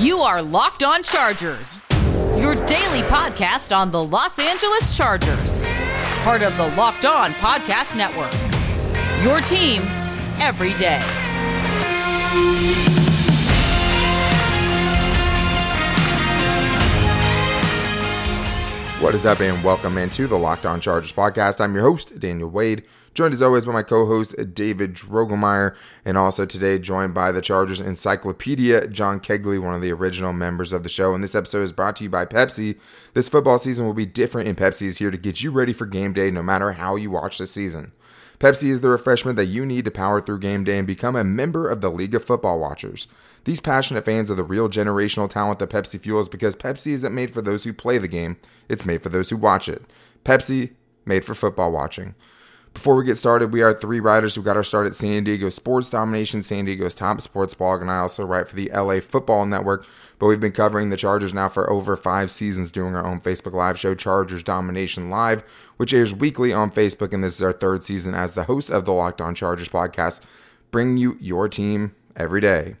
You are Locked On Chargers, your daily podcast on the Los Angeles Chargers, part of the Locked On Podcast Network, your team every day. What is up, and welcome into the Locked On Chargers podcast. I'm your host, Daniel Wade, joined as always by my co-host, David Droegemeier, and also today joined by the Chargers Encyclopedia, John Kegley, one of the original members of the show. And this episode is brought to you by Pepsi. This football season will be different, and Pepsi is here to get you ready for game day no matter how you watch the season. Pepsi is the refreshment that you need to power through game day and become a member of the League of Football Watchers. These passionate fans are the real generational talent that Pepsi fuels, because Pepsi isn't made for those who play the game, it's made for those who watch it. Pepsi, made for football watching. Before we get started, we are three writers who got our start at San Diego Sports Domination, San Diego's top sports blog, and I also write for the LA Football Network, but we've been covering the Chargers now for over 5 seasons, doing our own Facebook Live show, Chargers Domination Live, which airs weekly on Facebook, and this is our 3rd season as the host of the Locked On Chargers podcast, bringing you your team every day.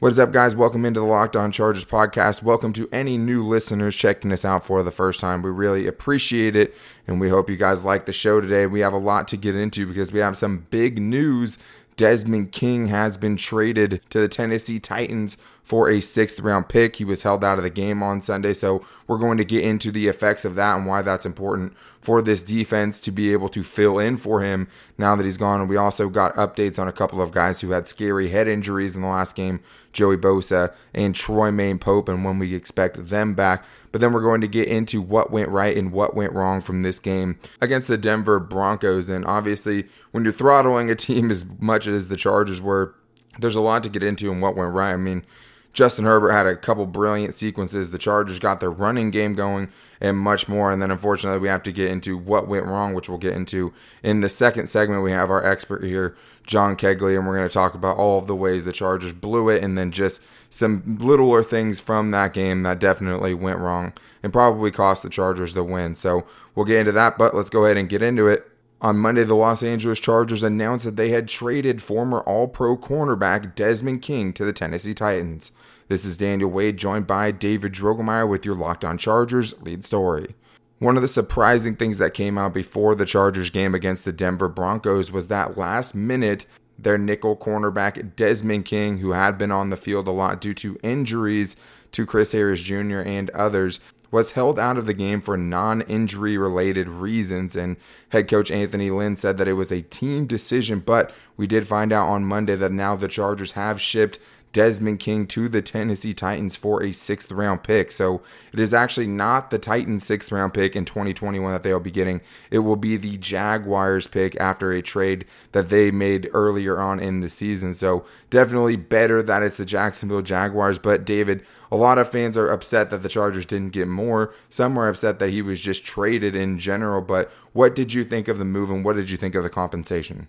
What is up, guys? Welcome into the Locked On Chargers podcast. Welcome to any new listeners checking us out for the first time. We really appreciate it, and we hope you guys like the show today. We have a lot to get into because we have some big news. Desmond King has been traded to the Tennessee Titans for a 6th round pick. He was held out of the game on Sunday, so we're going to get into the effects of that and why that's important for this defense to be able to fill in for him now that he's gone. And we also got updates on a couple of guys who had scary head injuries in the last game, Joey Bosa and Troymaine Pope, and when we expect them back. But then we're going to get into what went right and what went wrong from this game against the Denver Broncos. And obviously, when you're throttling a team as much as the Chargers were, there's a lot to get into and what went right. I mean, Justin Herbert had a couple brilliant sequences. The Chargers got their running game going and much more. And then, unfortunately, we have to get into what went wrong, which we'll get into in the 2nd segment. We have our expert here, John Kegley, and we're going to talk about all of the ways the Chargers blew it and then just some littler things from that game that definitely went wrong and probably cost the Chargers the win. So we'll get into that, but let's go ahead and get into it. On Monday, the Los Angeles Chargers announced that they had traded former All-Pro cornerback Desmond King to the Tennessee Titans. This is Daniel Wade, joined by David Droegemeier with your Locked On Chargers lead story. One of the surprising things that came out before the Chargers game against the Denver Broncos was that last minute, their nickel cornerback Desmond King, who had been on the field a lot due to injuries to Chris Harris Jr. and others, was held out of the game for non-injury related reasons, and head coach Anthony Lynn said that it was a team decision, but we did find out on Monday that now the Chargers have shipped Desmond King to the Tennessee Titans for a 6th round pick. So it is actually not the Titans' 6th round pick in 2021 that they'll be getting. It will be the Jaguars pick after a trade that they made earlier on in the season. So definitely better that it's the Jacksonville Jaguars. But David, a lot of fans are upset that the Chargers didn't get more. Some were upset that he was just traded in general. But what did you think of the move, and what did you think of the compensation?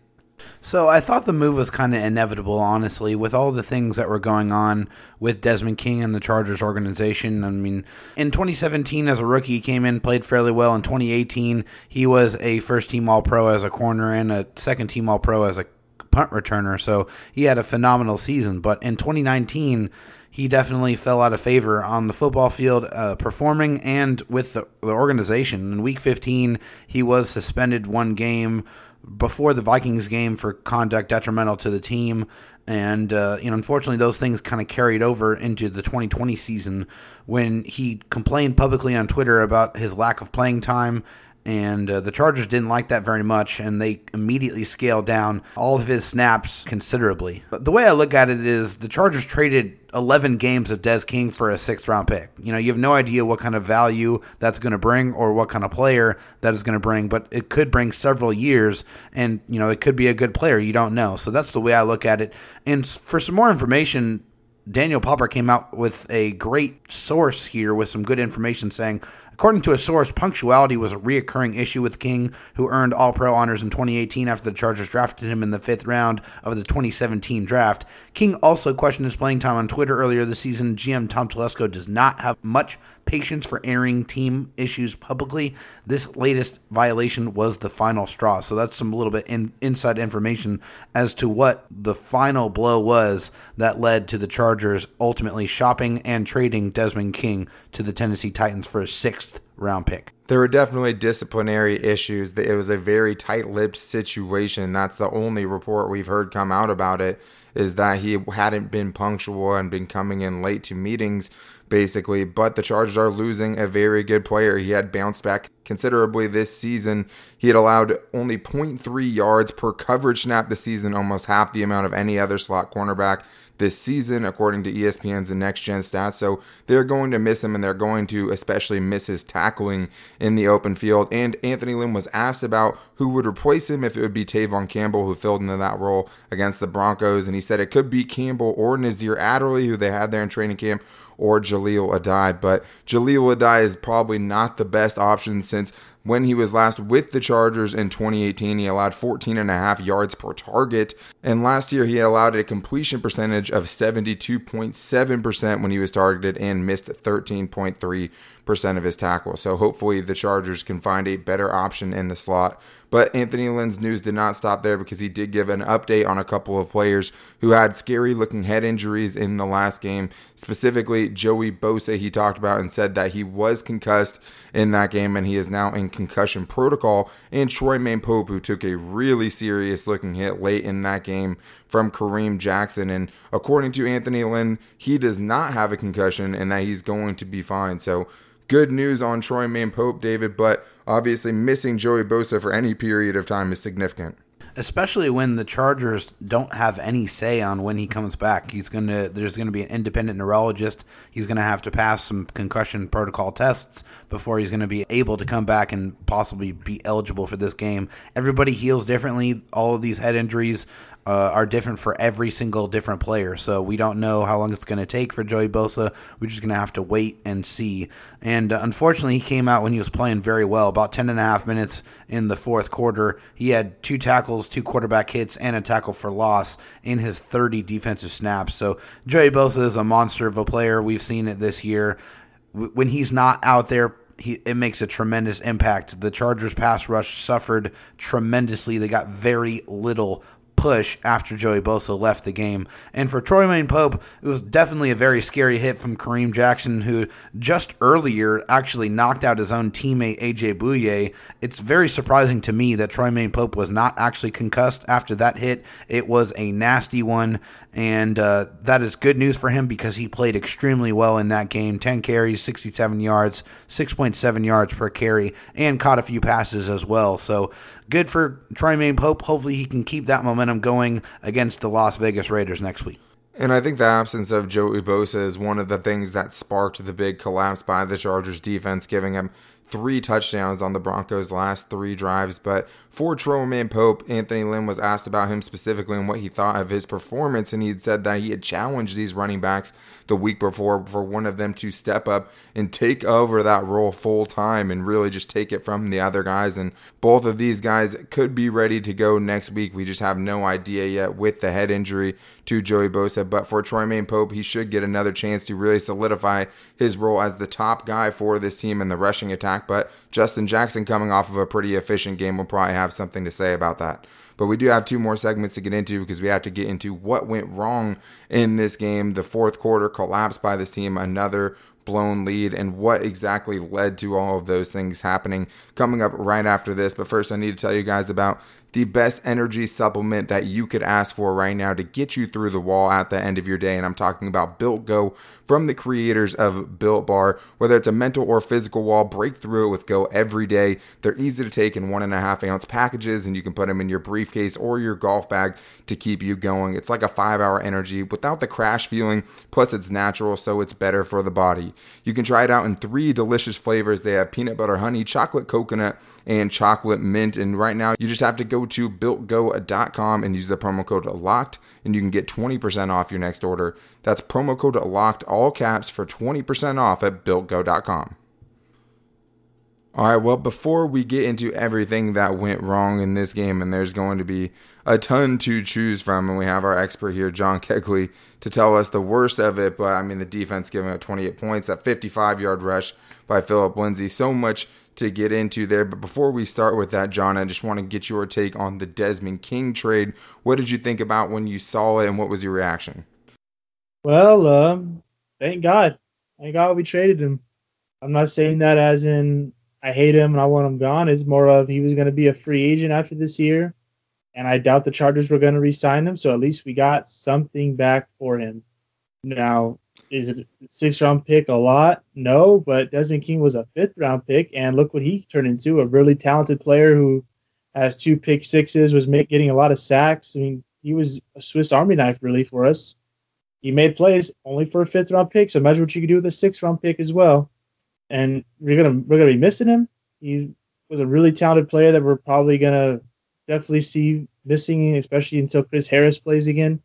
So I thought the move was kind of inevitable, honestly, with all the things that were going on with Desmond King and the Chargers organization. I mean, in 2017 as a rookie, he came in, played fairly well. In 2018, he was a 1st-team All-Pro as a corner and a 2nd-team All-Pro as a punt returner. So he had a phenomenal season. But in 2019, he definitely fell out of favor on the football field, performing and with the organization. In Week 15, he was suspended 1 game before the Vikings game for conduct detrimental to the team. And, unfortunately, those things kind of carried over into the 2020 season when he complained publicly on Twitter about his lack of playing time. And the Chargers didn't like that very much, and they immediately scaled down all of his snaps considerably. But the way I look at it is the Chargers traded 11 games of Des King for a 6th round pick. You know, you have no idea what kind of value that's going to bring or what kind of player that is going to bring, but it could bring several years, and, you know, it could be a good player. You don't know. So that's the way I look at it. And for some more information, Daniel Popper came out with a great source here with some good information saying According to a source, punctuality was a reoccurring issue with King, who earned All-Pro honors in 2018 after the Chargers drafted him in the 5th round of the 2017 draft. King also questioned his playing time on Twitter earlier this season. GM Tom Telesco does not have much patience for airing team issues publicly. This latest violation was the final straw. So that's some little bit inside information as to what the final blow was that led to the Chargers ultimately shopping and trading Desmond King to the Tennessee Titans for a 6th round pick. There were definitely disciplinary issues. It was a very tight-lipped situation. That's the only report we've heard come out about it, is that he hadn't been punctual and been coming in late to meetings, basically. But the Chargers are losing a very good player. He had bounced back considerably this season. He had allowed only 0.3 yards per coverage snap this season, almost half the amount of any other slot cornerback this season, according to ESPN's and Next Gen Stats. So they're going to miss him, and they're going to especially miss his tackling in the open field. And Anthony Lynn was asked about who would replace him, if it would be Tavon Campbell, who filled into that role against the Broncos. And he said it could be Campbell or Nazir Adderley, who they had there in training camp, or Jahleel Addae. But Jahleel Addae is probably not the best option, since when he was last with the Chargers in 2018, he allowed 14.5 yards per target. And last year, he allowed a completion percentage of 72.7% when he was targeted and missed 13.3% of his tackles. So hopefully the Chargers can find a better option in the slot. But Anthony Lynn's news did not stop there, because he did give an update on a couple of players who had scary-looking head injuries in the last game. Specifically, Joey Bosa, he talked about and said that he was concussed in that game, and he is now in concussion protocol. And Troymaine Pope, who took a really serious-looking hit late in that game from Kareem Jackson. And according to Anthony Lynn, he does not have a concussion and that he's going to be fine. So good news on Troymaine Pope, David, but obviously missing Joey Bosa for any period of time is significant. Especially when the Chargers don't have any say on when he comes back. There's going to be an independent neurologist. He's going to have to pass some concussion protocol tests before he's going to be able to come back and possibly be eligible for this game. Everybody heals differently. All of these head injuries are different for every single different player. So we don't know how long it's going to take for Joey Bosa. We're just going to have to wait and see. And unfortunately, he came out when he was playing very well, about 10.5 minutes in the fourth quarter. He had 2 tackles, 2 quarterback hits, and a tackle for loss in his 30 defensive snaps. So Joey Bosa is a monster of a player. We've seen it this year. When he's not out there, it makes a tremendous impact. The Chargers pass rush suffered tremendously. They got very little push after Joey Bosa left the game. And for Troymaine Pope, it was definitely a very scary hit from Kareem Jackson, who just earlier actually knocked out his own teammate AJ Bouye. It's very surprising to me that Troymaine Pope was not actually concussed after that hit. It was a nasty one, and that is good news for him, because he played extremely well in that game. 10 carries, 67 yards, 6.7 yards per carry, and caught a few passes as well. So good for Troymaine Pope. Hopefully he can keep that momentum going against the Las Vegas Raiders next week. And I think the absence of Joey Bosa is one of the things that sparked the big collapse by the Chargers defense, giving him 3 touchdowns on the Broncos' last 3 drives. But for Troymaine Pope, Anthony Lynn was asked about him specifically and what he thought of his performance, and he had said that he had challenged these running backs the week before for one of them to step up and take over that role full time and really just take it from the other guys. And both of these guys could be ready to go next week. We just have no idea yet with the head injury to Joey Bosa. But for Troymaine Pope, he should get another chance to really solidify his role as the top guy for this team in the rushing attack. But Justin Jackson, coming off of a pretty efficient game, will probably have something to say about that. But we do have 2 more segments to get into, because we have to get into what went wrong in this game. The fourth quarter collapse by this team, another blown lead, and what exactly led to all of those things happening, coming up right after this. But first, I need to tell you guys about the best energy supplement that you could ask for right now to get you through the wall at the end of your day. And I'm talking about Built Go from the creators of Built Bar. Whether it's a mental or physical wall, break through it with Go every day. They're easy to take in 1.5-ounce packages, and you can put them in your briefcase or your golf bag to keep you going. It's like a 5-hour energy without the crash feeling, plus it's natural, so it's better for the body. You can try it out in 3 delicious flavors. They have peanut butter honey, chocolate coconut, and chocolate mint. And right now, you just have to go to builtgo.com and use the promo code LOCKED, and you can get 20% off your next order. That's promo code LOCKED, all caps, for 20% off at builtgo.com. All right, well, before we get into everything that went wrong in this game, and there's going to be a ton to choose from, and we have our expert here, John Kegley, to tell us the worst of it, but, I mean, the defense giving up 28 points, that 55-yard rush by Phillip Lindsay, so much to get into there. But before we start with that, John, I just want to get your take on the Desmond King trade. What did you think about when you saw it, and what was your reaction? Well, thank God. Thank God we traded him. I'm not saying that as in I hate him and I want him gone. It's more of he was going to be a free agent after this year, and I doubt the Chargers were going to re-sign him, so at least we got something back for him. Now, is it a sixth-round pick a lot? No, but Desmond King was a fifth-round pick, and look what he turned into, a really talented player who has 2 pick sixes, was getting a lot of sacks. I mean, he was a Swiss Army knife, really, for us. He made plays only for a fifth-round pick, so imagine what you could do with a sixth-round pick as well. And we're gonna be missing him. He was a really talented player that we're probably gonna definitely see missing, especially until Chris Harris plays again.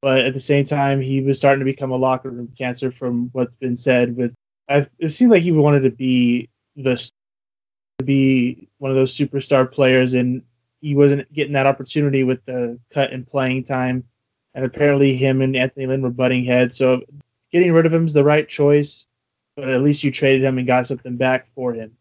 But at the same time, he was starting to become a locker room cancer from what's been said. It seemed like he wanted to be one of those superstar players, and he wasn't getting that opportunity with the cut in playing time. And apparently, him and Anthony Lynn were butting heads. So getting rid of him is the right choice. But at least you traded him and got something back for him.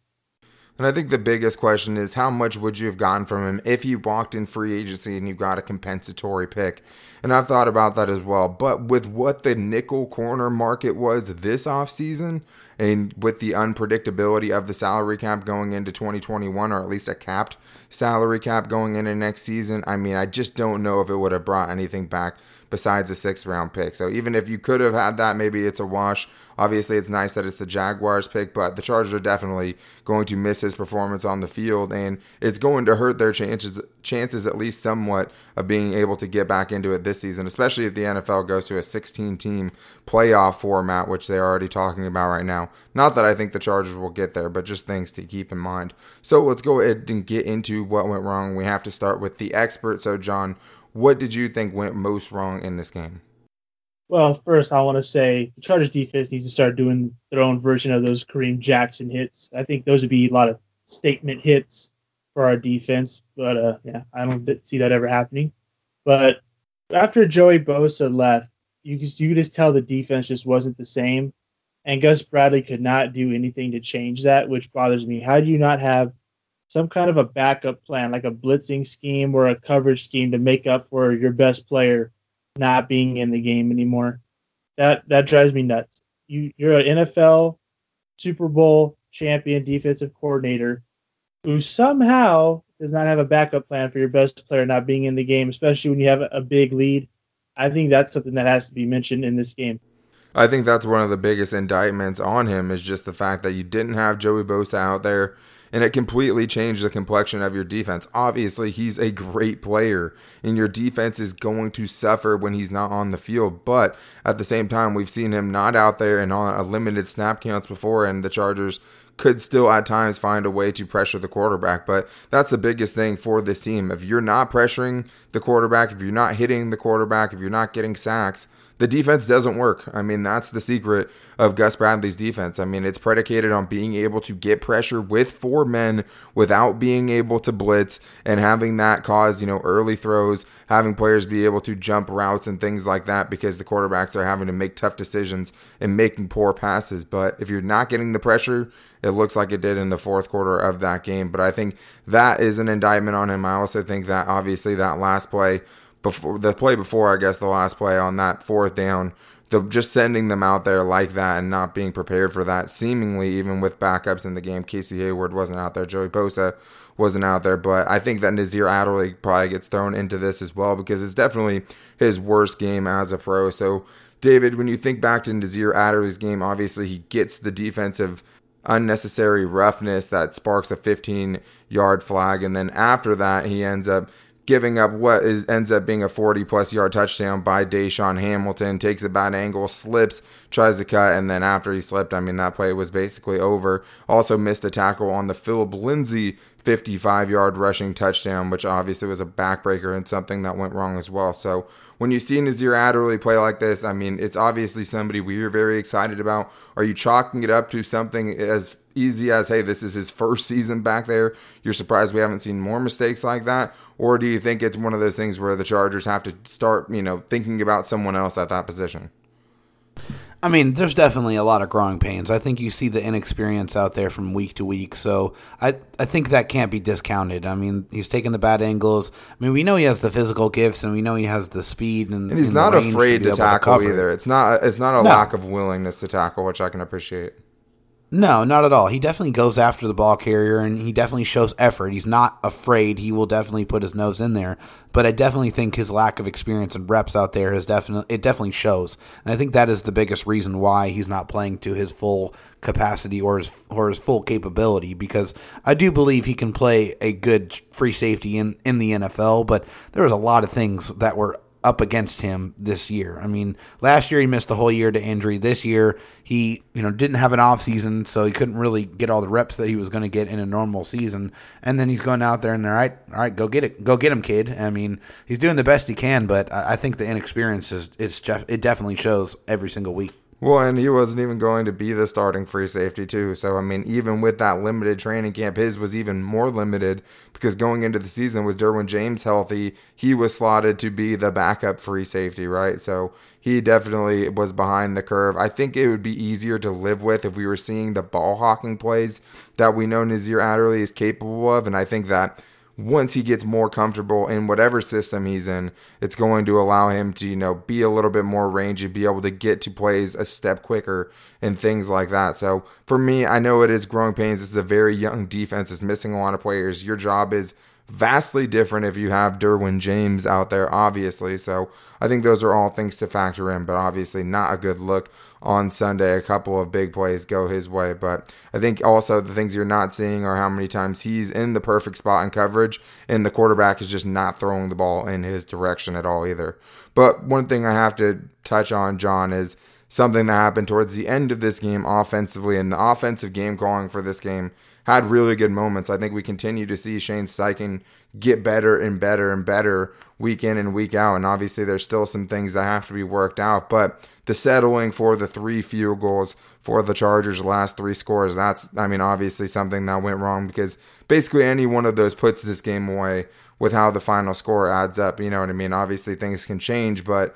And I think the biggest question is how much would you have gotten from him if you walked in free agency and you got a compensatory pick? And I've thought about that as well. But with what the nickel corner market was this offseason, and with the unpredictability of the salary cap going into 2021, or at least a capped salary cap going into next season, I mean, I just don't know if it would have brought anything back besides a sixth-round pick. So even if you could have had that, maybe it's a wash. Obviously, it's nice that it's the Jaguars pick, but the Chargers are definitely going to miss his performance on the field, and it's going to hurt their chances at least somewhat of being able to get back into it this season, especially if the NFL goes to a 16-team playoff format, which they're already talking about right now. Not that I think the Chargers will get there, but just things to keep in mind. So let's go ahead and get into what went wrong. We have to start with the expert. So, John, what did you think went most wrong in this game? Well, first, I want to say the Chargers defense needs to start doing their own version of those Kareem Jackson hits. I think those would be a lot of statement hits for our defense, but I don't see that ever happening. But after Joey Bosa left, you could just tell the defense just wasn't the same, and Gus Bradley could not do anything to change that, which bothers me. How do you not have some kind of a backup plan, like a blitzing scheme or a coverage scheme to make up for your best player not being in the game anymore? That drives me nuts. You're an NFL Super Bowl champion defensive coordinator who somehow does not have a backup plan for your best player not being in the game, especially when you have a big lead. I think that's something that has to be mentioned in this game. I think that's one of the biggest indictments on him is just the fact that you didn't have Joey Bosa out there, and it completely changed the complexion of your defense. Obviously, he's a great player, and your defense is going to suffer when he's not on the field. But at the same time, we've seen him not out there and on a limited snap counts before, and the Chargers could still at times find a way to pressure the quarterback. But that's the biggest thing for this team. If you're not pressuring the quarterback, if you're not hitting the quarterback, if you're not getting sacks, the defense doesn't work. I mean, that's the secret of Gus Bradley's defense. I mean, it's predicated on being able to get pressure with 4 men without being able to blitz and having that cause, early throws, having players be able to jump routes and things like that because the quarterbacks are having to make tough decisions and making poor passes. But if you're not getting the pressure, it looks like it did in the fourth quarter of that game. But I think that is an indictment on him. I also think that obviously that last play, the last play on that fourth down, just sending them out there like that and not being prepared for that, seemingly even with backups in the game. Casey Hayward wasn't out there. Joey Bosa wasn't out there. But I think that Nazir Adderley probably gets thrown into this as well because it's definitely his worst game as a pro. So, David, when you think back to Nazir Adderley's game, obviously he gets the defensive unnecessary roughness that sparks a 15-yard flag. And then after that, he ends up giving up ends up being a 40-plus yard touchdown by Deshaun Hamilton, takes a bad angle, slips, tries to cut, and then after he slipped, I mean, that play was basically over. Also missed a tackle on the Phillip Lindsay 55-yard rushing touchdown, which obviously was a backbreaker and something that went wrong as well. So when you see Nazir Adderley play like this, I mean, it's obviously somebody we are very excited about. Are you chalking it up to something as easy as, hey, this is his first season back there, you're surprised we haven't seen more mistakes like that? Or do you think it's one of those things where the Chargers have to start, thinking about someone else at that position? I mean, there's definitely a lot of growing pains. I think you see the inexperience out there from week to week, so I think that can't be discounted. I mean, he's taking the bad angles. I mean, we know he has the physical gifts, and we know he has the speed and he's not afraid to tackle either. It's not a lack of willingness to tackle, which I can appreciate. No, not at all. He definitely goes after the ball carrier, and he definitely shows effort. He's not afraid. He will definitely put his nose in there. But I definitely think his lack of experience and reps out there definitely shows. And I think that is the biggest reason why he's not playing to his full capacity or his full capability, because I do believe he can play a good free safety in the NFL, but there was a lot of things that were up against him this year. I mean, last year he missed the whole year to injury. This year he, didn't have an off season, so he couldn't really get all the reps that he was going to get in a normal season. And then he's going out there and all right, go get it, go get him, kid. I mean, he's doing the best he can, but I think the inexperience it definitely shows every single week. Well, and he wasn't even going to be the starting free safety, too. So, I mean, even with that limited training camp, his was even more limited because going into the season with Derwin James healthy, he was slotted to be the backup free safety, right? So he definitely was behind the curve. I think it would be easier to live with if we were seeing the ball hawking plays that we know Nazir Adderley is capable of, and I think that once he gets more comfortable in whatever system he's in, it's going to allow him to, be a little bit more rangy, be able to get to plays a step quicker and things like that. So for me, I know it is growing pains. It's a very young defense. It's missing a lot of players. Your job is vastly different if you have Derwin James out there, obviously. So I think those are all things to factor in, but obviously not a good look on Sunday. A couple of big plays go his way, but I think also the things you're not seeing are how many times he's in the perfect spot in coverage and the quarterback is just not throwing the ball in his direction at all either. But one thing I have to touch on, John, is something that happened towards the end of this game offensively, and the offensive game calling for this game had really good moments. I think we continue to see Shane Steichen get better and better and better week in and week out. And obviously there's still some things that have to be worked out, but the settling for the 3 field goals for the Chargers' last 3 scores, that's, obviously something that went wrong, because basically any one of those puts this game away with how the final score adds up. You know what I mean? Obviously things can change, but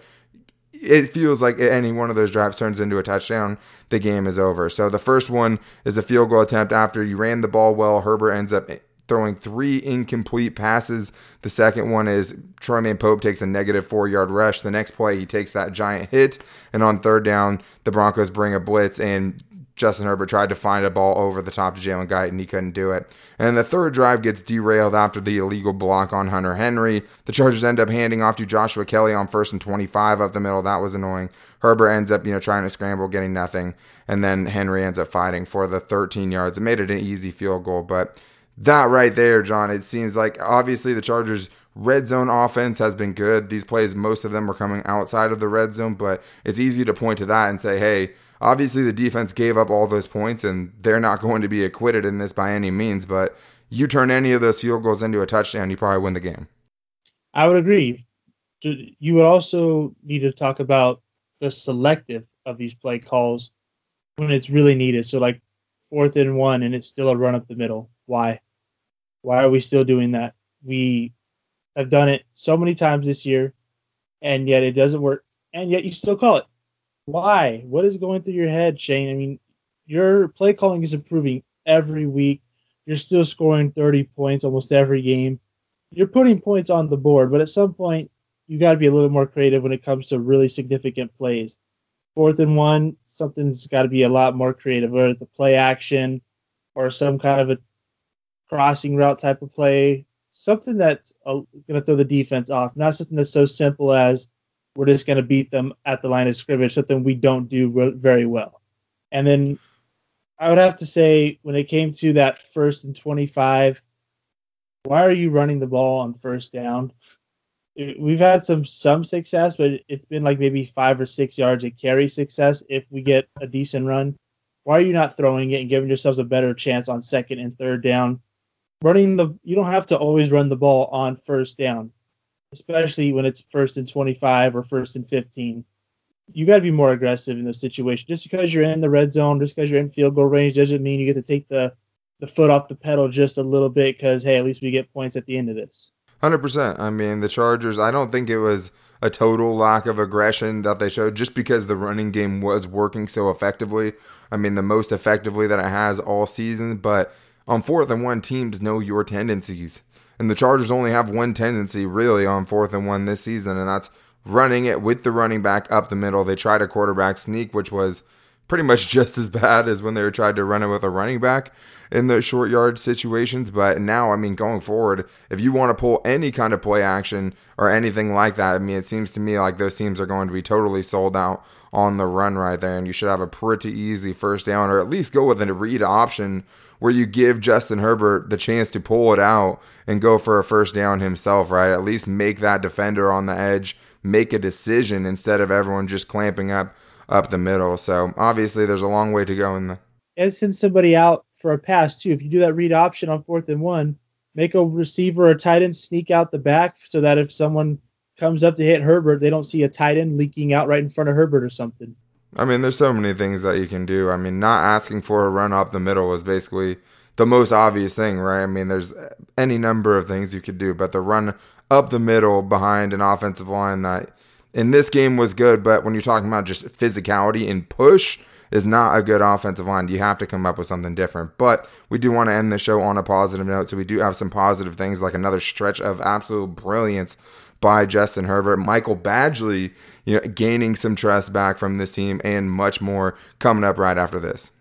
it feels like any one of those drives turns into a touchdown, the game is over. So the first one is a field goal attempt after you ran the ball well. Herbert ends up throwing 3 incomplete passes. The second one is Troymaine Pope takes a negative 4-yard rush. The next play, he takes that giant hit. And on third down, the Broncos bring a blitz, and Justin Herbert tried to find a ball over the top to Jalen Guyton, and he couldn't do it. And the third drive gets derailed after the illegal block on Hunter Henry. The Chargers end up handing off to Joshua Kelly on 1st and 25 up the middle. That was annoying. Herbert ends up, trying to scramble, getting nothing. And then Henry ends up fighting for the 13 yards. It made it an easy field goal, but that right there, John, it seems like obviously the Chargers' red zone offense has been good. These plays, most of them were coming outside of the red zone, but it's easy to point to that and say, hey, obviously, the defense gave up all those points, and they're not going to be acquitted in this by any means, but you turn any of those field goals into a touchdown, you probably win the game. I would agree. You would also need to talk about the selective of these play calls when it's really needed. So, 4th and 1, and it's still a run up the middle. Why? Why are we still doing that? We have done it so many times this year, and yet it doesn't work, and yet you still call it. Why? What is going through your head, Shane? Your play calling is improving every week. You're still scoring 30 points almost every game. You're putting points on the board, but at some point, you got to be a little more creative when it comes to really significant plays. 4th and 1, something's got to be a lot more creative, whether it's a play action or some kind of a crossing route type of play, something that's going to throw the defense off, not something that's so simple as we're just going to beat them at the line of scrimmage, something we don't do very well. And then I would have to say, when it came to that 1st and 25, why are you running the ball on first down? We've had some success, but it's been maybe 5 or 6 yards of carry success if we get a decent run. Why are you not throwing it and giving yourselves a better chance on 2nd and 3rd down? You don't have to always run the ball on first down, especially when it's 1st and 25 or 1st and 15. you got to be more aggressive in this situation. Just because you're in the red zone, just because you're in field goal range, doesn't mean you get to take the foot off the pedal just a little bit because, hey, at least we get points at the end of this. 100%. I mean, the Chargers, I don't think it was a total lack of aggression that they showed just because the running game was working so effectively. I mean, the most effectively that it has all season. But on 4th and 1, teams know your tendencies. And the Chargers only have one tendency, really, on 4th and 1 this season, and that's running it with the running back up the middle. They tried a quarterback sneak, which was pretty much just as bad as when they tried to run it with a running back in the short yard situations. But now, I mean, going forward, if you want to pull any kind of play action or anything like that, I mean, it seems to me like those teams are going to be totally sold out on the run right there, and you should have a pretty easy first down, or at least go with a read option where you give Justin Herbert the chance to pull it out and go for a first down himself, right? At least make that defender on the edge make a decision instead of everyone just clamping up the middle. So obviously there's a long way to go in the. And send somebody out for a pass too. If you do that read option on 4th and 1, make a receiver or tight end sneak out the back so that if someone comes up to hit Herbert, they don't see a tight end leaking out right in front of Herbert or something. I mean, there's so many things that you can do. I mean, not asking for a run up the middle is basically the most obvious thing, right? I mean, there's any number of things you could do, but the run up the middle behind an offensive line that in this game was good, but when you're talking about just physicality and push is not a good offensive line. You have to come up with something different. But we do want to end the show on a positive note, so we do have some positive things like another stretch of absolute brilliance by Justin Herbert, Michael Badgley, gaining some trust back from this team, and much more coming up right after this.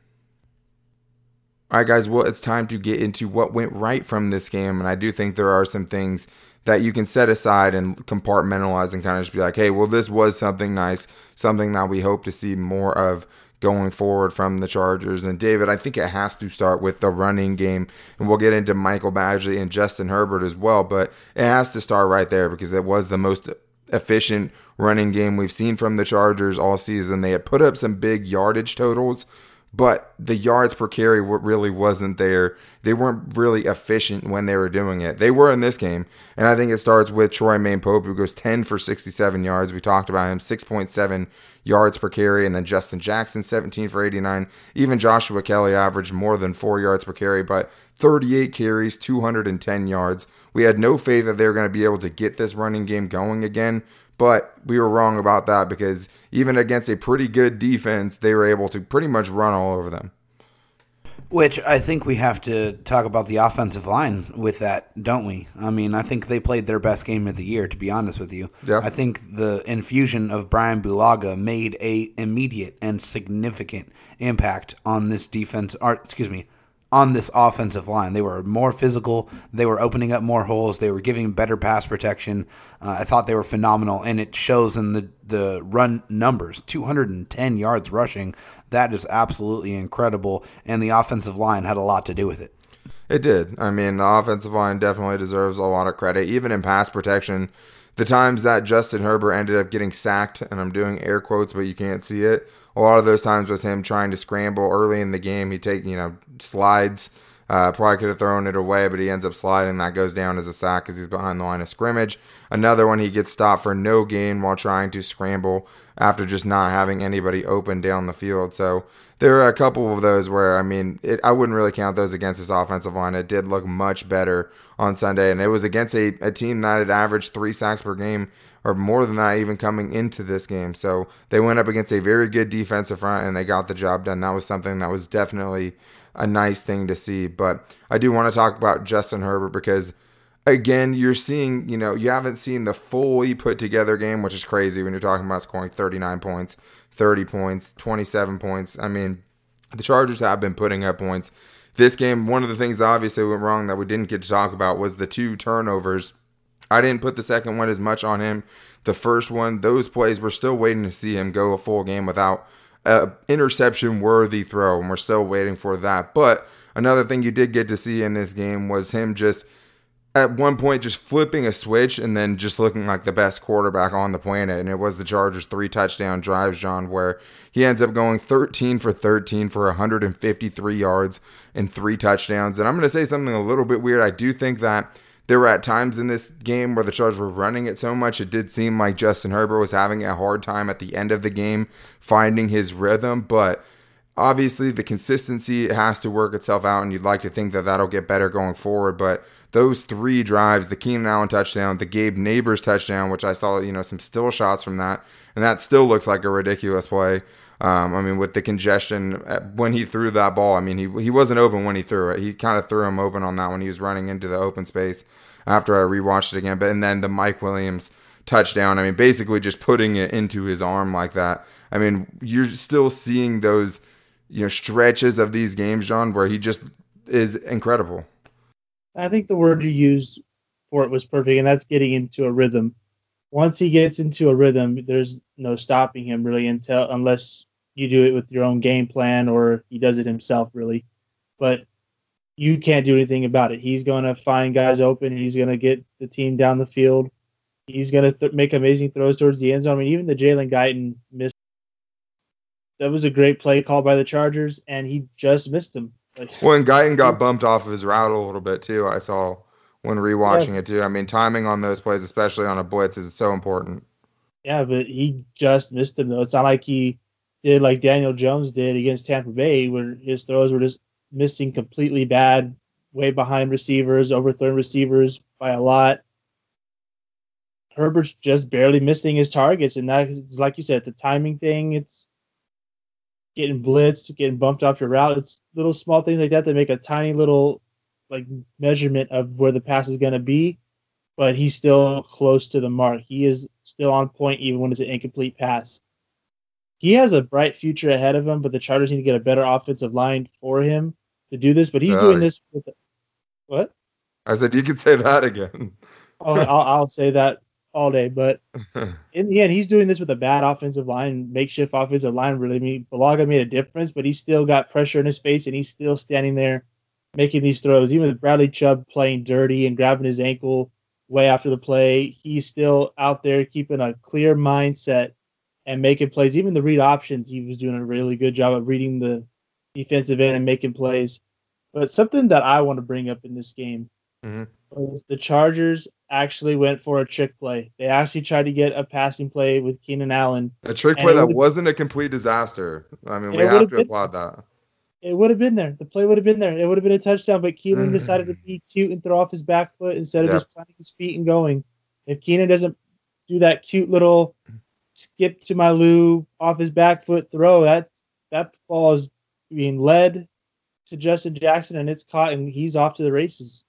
All right, guys, well, it's time to get into what went right from this game, and I do think there are some things that you can set aside and compartmentalize and kind of just be like, hey, well, this was something nice, something that we hope to see more of going forward from the Chargers. And David, I think it has to start with the running game, and we'll get into Michael Badgley and Justin Herbert as well, but it has to start right there because it was the most efficient running game we've seen from the Chargers all season. They had put up some big yardage totals, but the yards per carry really wasn't there. They weren't really efficient when they were doing it. They were in this game, and I think it starts with Troymaine Pope, who goes 10 for 67 yards. We talked about him, 6.7 yards per carry, and then Justin Jackson, 17 for 89. Even Joshua Kelly averaged more than 4 yards per carry, but 38 carries, 210 yards. We had no faith that they were going to be able to get this running game going again, but we were wrong about that because even against a pretty good defense, they were able to pretty much run all over them. Which I think we have to talk about the offensive line with that, don't we? I mean, I think they played their best game of the year, to be honest with you. Yeah. I think the infusion of Brian Bulaga made a immediate and significant impact on this on this offensive line. They were more physical. They were opening up more holes. They were giving better pass protection. I thought they were phenomenal, and it shows in the run numbers. 210 yards rushing. That is absolutely incredible, and the offensive line had a lot to do with it. It did. I mean, the offensive line definitely deserves a lot of credit, even in pass protection. The times that Justin Herbert ended up getting sacked, and I'm doing air quotes, but you can't see it, a lot of those times was him trying to scramble early in the game. He slides. Probably could have thrown it away, but he ends up sliding. That goes down as a sack because he's behind the line of scrimmage. Another one, he gets stopped for no gain while trying to scramble after just not having anybody open down the field. So there are a couple of those where, I mean, I wouldn't really count those against this offensive line. It did look much better on Sunday, and it was against a team that had averaged 3 sacks per game or more than that even coming into this game. So they went up against a very good defensive front, and they got the job done. That was something that was definitely a nice thing to see. But I do want to talk about Justin Herbert because, again, you're seeing, you haven't seen the fully put together game, which is crazy when you're talking about scoring 39 points, 30 points, 27 points. I mean, the Chargers have been putting up points. This game, one of the things that obviously went wrong that we didn't get to talk about was the 2 turnovers. I didn't put the second one as much on him. The first one, those plays, we're still waiting to see him go a full game without an interception-worthy throw, and we're still waiting for that. But another thing you did get to see in this game was him just, at one point, just flipping a switch and then just looking like the best quarterback on the planet. And it was the Chargers' 3 touchdown drives, John, where he ends up going 13 for 13 for 153 yards and 3 touchdowns. And I'm going to say something a little bit weird. I do think that There were at times in this game where the Chargers were running it so much, it did seem like Justin Herbert was having a hard time at the end of the game finding his rhythm. But obviously, the consistency has to work itself out, and you'd like to think that that'll get better going forward. But those three drives, the Keenan Allen touchdown, the Gabe Neighbors touchdown, which I saw, some still shots from that, and that still looks like a ridiculous play. With the congestion when he threw that ball, he wasn't open when he threw it. He kind of threw him open on that when he was running into the open space after I rewatched it again. But and then the Mike Williams touchdown, basically just putting it into his arm like that. You're still seeing those, stretches of these games, John, where he just is incredible. I think the word you used for it was perfect, and that's getting into a rhythm. Once he gets into a rhythm, there's no stopping him really unless you do it with your own game plan or he does it himself really. But you can't do anything about it. He's going to find guys open. He's going to get the team down the field. He's going to make amazing throws towards the end zone. Even the Jalen Guyton missed. That was a great play call by the Chargers, and he just missed him. And Guyton got bumped off of his route a little bit too, I saw. When rewatching it too, timing on those plays, especially on a blitz, is so important. Yeah, but he just missed him though. It's not like he did like Daniel Jones did against Tampa Bay, where his throws were just missing completely bad, way behind receivers, overthrowing receivers by a lot. Herbert's just barely missing his targets, and that, like you said, the timing thing. It's getting blitzed, getting bumped off your route. It's little small things like that that make a tiny little measurement of where the pass is going to be, but he's still close to the mark. He is still on point even when it's an incomplete pass. He has a bright future ahead of him, but the Chargers need to get a better offensive line for him to do this, but he's doing this with what? I said you could say that again. Oh, I'll say that all day, but in the end, he's doing this with a bad offensive line, makeshift offensive line, really. Balaga made a difference, but he's still got pressure in his face, and he's still standing there making these throws. Even with Bradley Chubb playing dirty and grabbing his ankle way after the play, he's still out there keeping a clear mindset and making plays. Even the read options, he was doing a really good job of reading the defensive end and making plays. But something that I want to bring up in this game was the Chargers actually went for a trick play. They actually tried to get a passing play with Keenan Allen. A trick play that wasn't a complete disaster. We have to applaud that. It would have been there. The play would have been there. It would have been a touchdown, but Keenan decided to be cute and throw off his back foot instead of just planting his feet and going. If Keenan doesn't do that cute little skip to my Lou off his back foot throw, that ball is being led to Justin Jackson, and it's caught, and he's off to the races.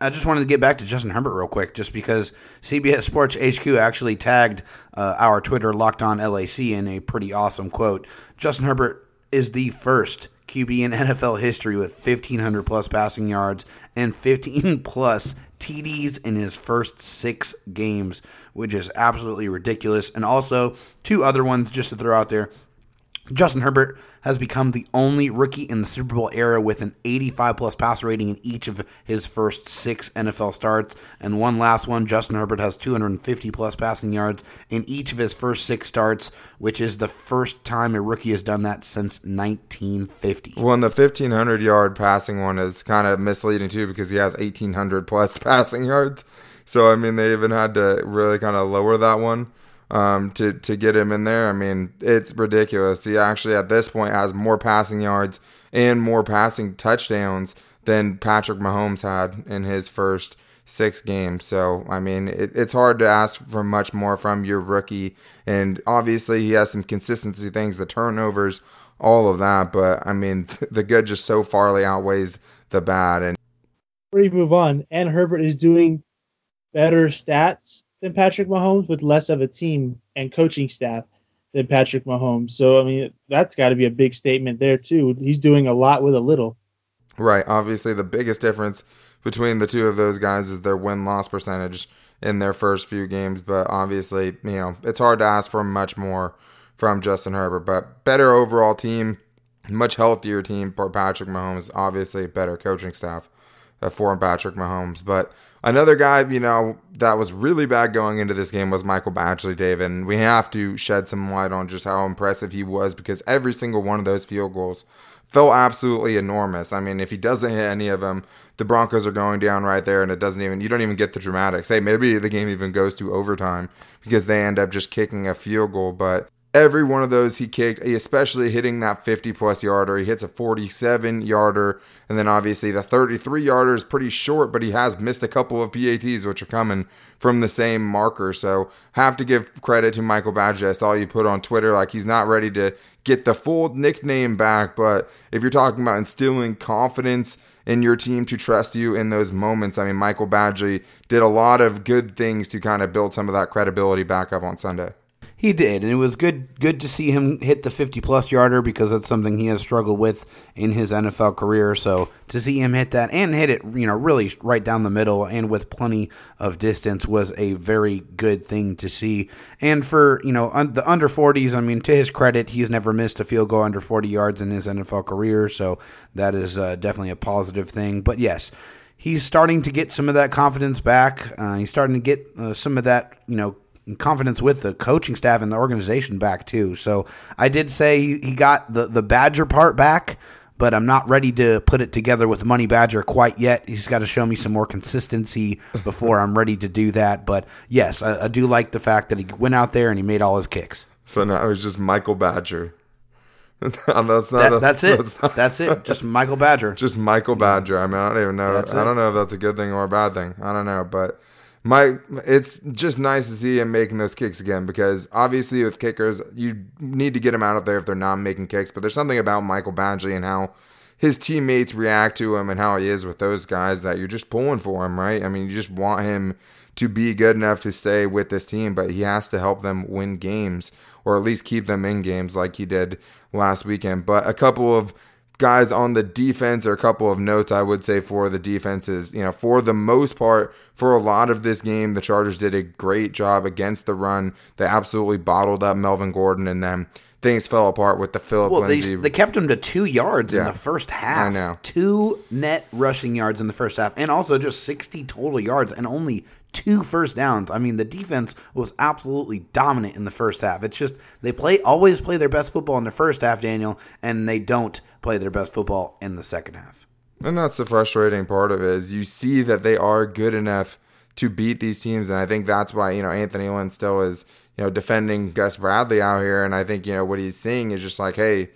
I just wanted to get back to Justin Herbert real quick, just because CBS Sports HQ actually tagged our Twitter, Locked On LAC, in a pretty awesome quote. Justin Herbert is the first QB in NFL history with 1,500 plus passing yards and 15 plus TDs in his first 6 games, which is absolutely ridiculous. And also, 2 other ones just to throw out there. Justin Herbert has become the only rookie in the Super Bowl era with an 85 plus passer rating in each of his first 6 NFL starts. And one last one, Justin Herbert has 250 plus passing yards in each of his first 6 starts, which is the first time a rookie has done that since 1950. Well, and the 1,500 yard passing one is kind of misleading too, because he has 1,800 plus passing yards. So, they even had to really kind of lower that one to get him in there. It's ridiculous. He actually at this point has more passing yards and more passing touchdowns than Patrick Mahomes had in his first 6 games. So, it's hard to ask for much more from your rookie. And obviously he has some consistency things, the turnovers, all of that. But, the good just so farly outweighs the bad. And before you move on, and Herbert is doing better stats than Patrick Mahomes with less of a team and coaching staff than Patrick Mahomes. So, that's got to be a big statement there, too. He's doing a lot with a little. Right. Obviously, the biggest difference between the two of those guys is their win-loss percentage in their first few games. But obviously, it's hard to ask for much more from Justin Herbert. But better overall team, much healthier team for Patrick Mahomes. Obviously, better coaching staff for Patrick Mahomes. But Another guy, you know, that was really bad going into this game was Michael Badgley, David. And we have to shed some light on just how impressive he was, because every single one of those field goals felt absolutely enormous. I mean, if he doesn't hit any of them, the Broncos are going down right there, and you don't even get the dramatics. Hey, maybe the game even goes to overtime because they end up just kicking a field goal. But every one of those he kicked, especially hitting that 50-plus yarder. He hits a 47-yarder, and then obviously the 33-yarder is pretty short, but he has missed a couple of PATs, which are coming from the same marker. So have to give credit to Michael Badgley. I saw you put on Twitter, like, he's not ready to get the full nickname back, but if you're talking about instilling confidence in your team to trust you in those moments, I mean, Michael Badgley did a lot of good things to kind of build some of that credibility back up on Sunday. He did, and it was good to see him hit the 50-plus yarder, because that's something he has struggled with in his NFL career. So to see him hit that and hit it, you know, really right down the middle and with plenty of distance was a very good thing to see. And for, you know, the under 40s, I mean, to his credit, he's never missed a field goal under 40 yards in his NFL career. So that is definitely a positive thing. But yes, he's starting to get some of that confidence back. He's starting to get some of that, you know, confidence with the coaching staff and the organization back too. So I did say he got the Badger part back, but I'm not ready to put it together with Money Badger quite yet. He's got to show me some more consistency before I'm ready to do that. But yes, I do like the fact that he went out there and he made all his kicks. So now it's just Michael Badger. That's it. Just Michael Badger. I mean, I don't even know. I don't know if that's a good thing or a bad thing. I don't know, but it's just nice to see him making those kicks again, because obviously with kickers, you need to get them out of there if they're not making kicks. But there's something about Michael Badgley and how his teammates react to him and how he is with those guys that you're just pulling for him, right? I mean, you just want him to be good enough to stay with this team, but he has to help them win games, or at least keep them in games like he did last weekend. But a couple of guys on the defense, or a couple of notes I would say for the defense is, you know, for the most part, for a lot of this game, the Chargers did a great job against the run. They absolutely bottled up Melvin Gordon, and then things fell apart with the Phillip Lindsay. They kept him to 2 yards in the first half. I know. 2 net rushing yards in the first half, and also just 60 total yards and only 2 first downs. I mean, the defense was absolutely dominant in the first half. It's just they always play their best football in the first half, Daniel, and they don't play their best football in the second half. And that's the frustrating part of it, is you see that they are good enough to beat these teams. And I think that's why, you know, Anthony Lynn still is, you know, defending Gus Bradley out here. And I think, you know, what he's seeing is just like, hey,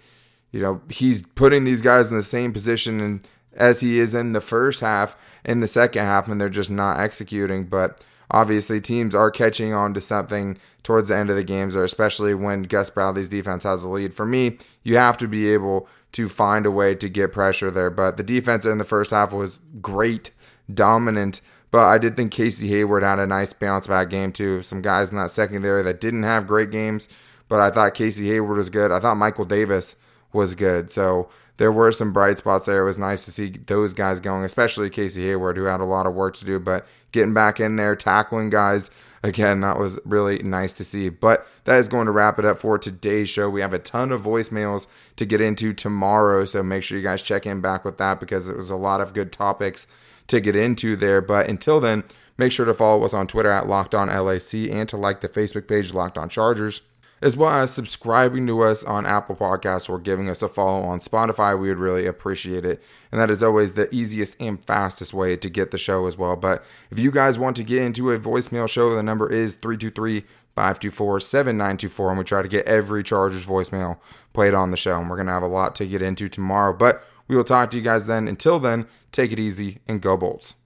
you know, he's putting these guys in the same position and as he is in the first half, in the second half, and they're just not executing. But obviously teams are catching on to something towards the end of the games, or especially when Gus Bradley's defense has the lead. For me, you have to be able to find a way to get pressure there. But the defense in the first half was great, dominant. But I did think Casey Hayward had a nice bounce back game too. Some guys in that secondary that didn't have great games, but I thought Casey Hayward was good. I thought Michael Davis was good. So there were some bright spots there. It was nice to see those guys going, especially Casey Hayward, who had a lot of work to do, but getting back in there, tackling guys. Again, that was really nice to see. But that is going to wrap it up for today's show. We have a ton of voicemails to get into tomorrow, so make sure you guys check in back with that, because it was a lot of good topics to get into there. But until then, make sure to follow us on Twitter at LockedOnLAC, and to like the Facebook page Locked On Chargers, as well as subscribing to us on Apple Podcasts or giving us a follow on Spotify. We would really appreciate it. And that is always the easiest and fastest way to get the show as well. But if you guys want to get into a voicemail show, the number is 323-524-7924. And we try to get every Chargers voicemail played on the show. And we're going to have a lot to get into tomorrow. But we will talk to you guys then. Until then, take it easy and go Bolts.